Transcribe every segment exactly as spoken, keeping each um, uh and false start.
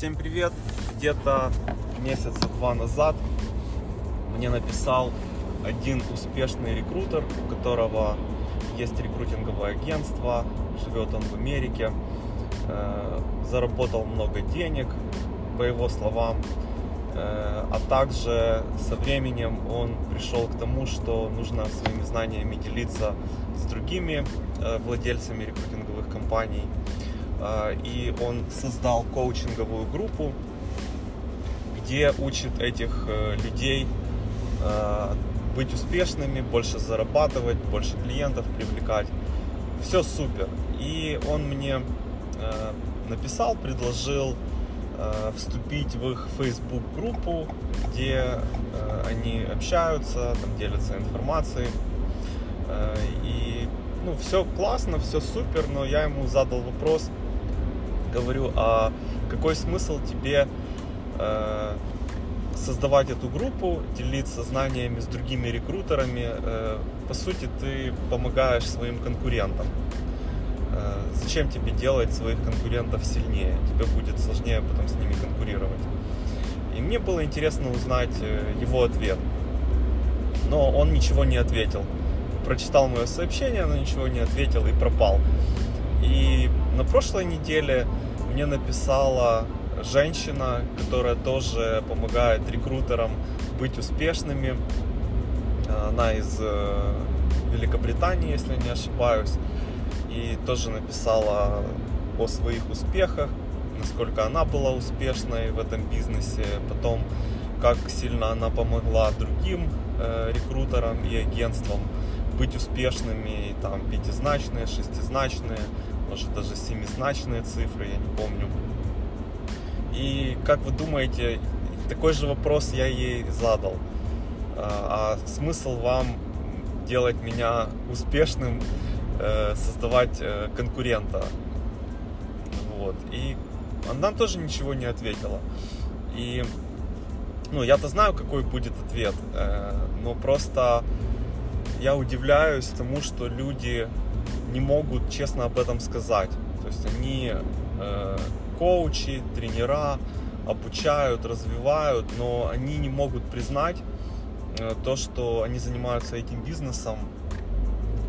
Всем привет! Где-то месяца два назад мне написал один успешный рекрутер, у которого есть рекрутинговое агентство, живет он в Америке, заработал много денег, по его словам, а также со временем он пришел к тому, что нужно своими знаниями делиться с другими владельцами рекрутинговых компаний. И он создал коучинговую группу, где учит этих людей быть успешными, больше зарабатывать, больше клиентов привлекать. Все супер. И он мне написал, предложил вступить в их Facebook-группу, где они общаются, там делятся информацией. И ну, все классно, все супер, но я ему задал вопрос, говорю, а какой смысл тебе э, создавать эту группу, делиться знаниями с другими рекрутерами? Э, по сути, ты помогаешь своим конкурентам. Э, зачем тебе делать своих конкурентов сильнее? Тебе будет сложнее потом с ними конкурировать. И мне было интересно узнать его ответ. Но он ничего не ответил. Прочитал мое сообщение, но ничего не ответил и пропал. И на прошлой неделе мне написала женщина, которая тоже помогает рекрутерам быть успешными. Она из Великобритании, если не ошибаюсь. И тоже написала о своих успехах, насколько она была успешной в этом бизнесе, потом как сильно она помогла другим рекрутерам и агентствам быть успешными, там пятизначные, шестизначные, может даже семизначные цифры, я не помню. И как вы думаете, такой же вопрос я ей задал. А смысл вам делать меня успешным, создавать конкурента? Вот. И она тоже ничего не ответила. И ну, я-то знаю, какой будет ответ, но просто я удивляюсь тому, что люди не могут честно об этом сказать. То есть они э, коучи, тренера, обучают, развивают, но они не могут признать э, то, что они занимаются этим бизнесом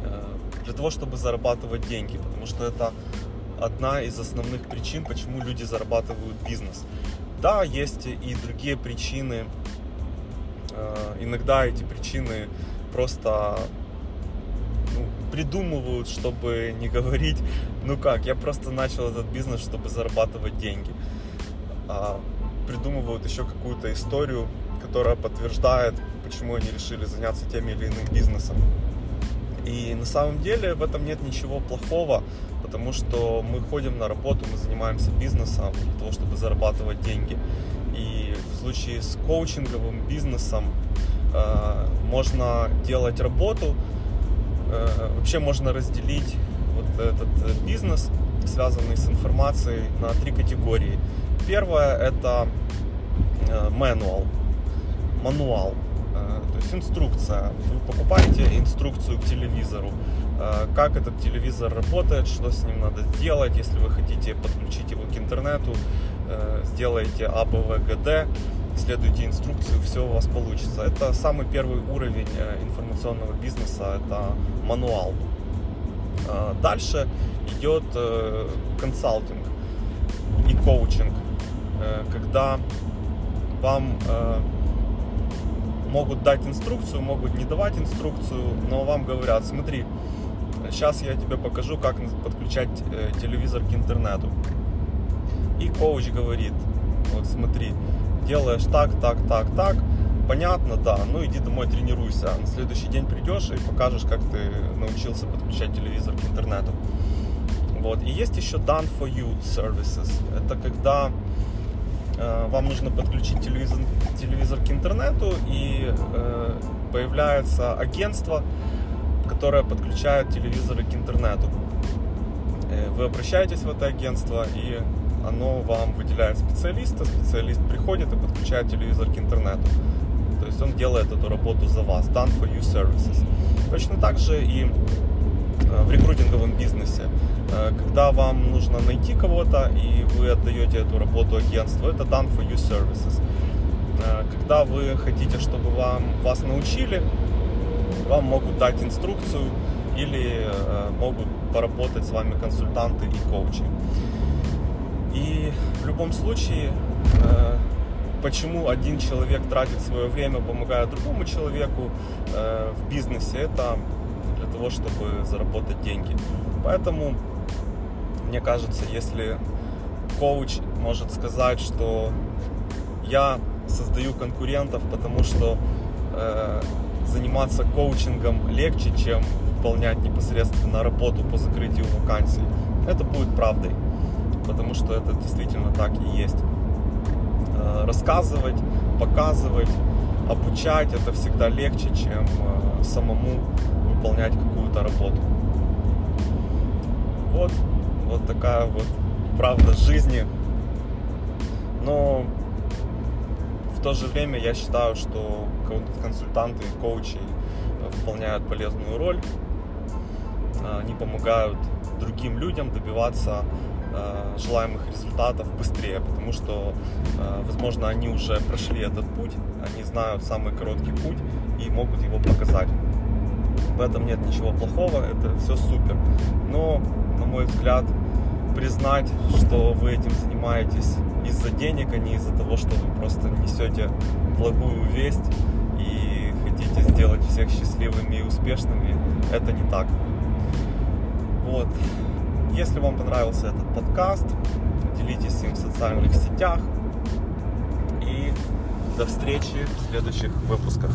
э, для того, чтобы зарабатывать деньги. Потому что это одна из основных причин, почему люди зарабатывают бизнес. Да, есть и другие причины. Э, иногда эти причины просто ну, придумывают, чтобы не говорить, ну как, я просто начал этот бизнес, чтобы зарабатывать деньги. А придумывают еще какую-то историю, которая подтверждает, почему они решили заняться тем или иным бизнесом. И на самом деле в этом нет ничего плохого, потому что мы ходим на работу, мы занимаемся бизнесом для того, чтобы зарабатывать деньги. И в случае с коучинговым бизнесом можно делать работу, вообще можно разделить вот этот бизнес, связанный с информацией, на три категории. Первое – это manual, мануал, то есть инструкция. Вы покупаете инструкцию к телевизору, как этот телевизор работает, что с ним надо сделать, если вы хотите подключить его к интернету, сделаете а бэ вэ гэ дэ. Следуйте инструкцию, все у вас получится. Это самый первый уровень информационного бизнеса, это мануал. Дальше идет консалтинг и коучинг, когда вам могут дать инструкцию, могут не давать инструкцию, но вам говорят, смотри, сейчас я тебе покажу, как подключать телевизор к интернету. И коуч говорит, вот смотри, делаешь так, так, так, так, понятно, да, ну иди домой тренируйся, на следующий день придешь и покажешь, как ты научился подключать телевизор к интернету. Вот. И есть еще done for you services, это когда э, вам нужно подключить телевизор, телевизор к интернету, и э, появляется агентство, которое подключает телевизоры к интернету. Вы обращаетесь в это агентство, и оно вам выделяет специалиста, специалист приходит и подключает телевизор к интернету. То есть он делает эту работу за вас, done for you services. Точно так же и в рекрутинговом бизнесе. Когда вам нужно найти кого-то, и вы отдаете эту работу агентству, это done for you services. Когда вы хотите, чтобы вам, вас научили, вам могут дать инструкцию или могут поработать с вами консультанты и коучи. И в любом случае, почему один человек тратит свое время, помогая другому человеку в бизнесе, это для того, чтобы заработать деньги. Поэтому, мне кажется, если коуч может сказать, что я создаю конкурентов, потому что э, заниматься коучингом легче, чем выполнять непосредственно работу по закрытию вакансий, это будет правдой, потому что это действительно так и есть. Э, рассказывать, показывать, обучать — это всегда легче, чем э, самому выполнять какую-то работу. Вот, вот такая вот правда жизни. Но в то же время я считаю, что консультанты и коучи выполняют полезную роль. Они помогают другим людям добиваться желаемых результатов быстрее, потому что, возможно, они уже прошли этот путь, они знают самый короткий путь и могут его показать. В этом нет ничего плохого, это все супер. Но, на мой взгляд, признать, что вы этим занимаетесь из-за денег, а не из-за того, что вы просто несете благую весть и хотите сделать всех счастливыми и успешными, это не так. Вот. Если вам понравился этот подкаст, делитесь им в социальных сетях. И до встречи в следующих выпусках.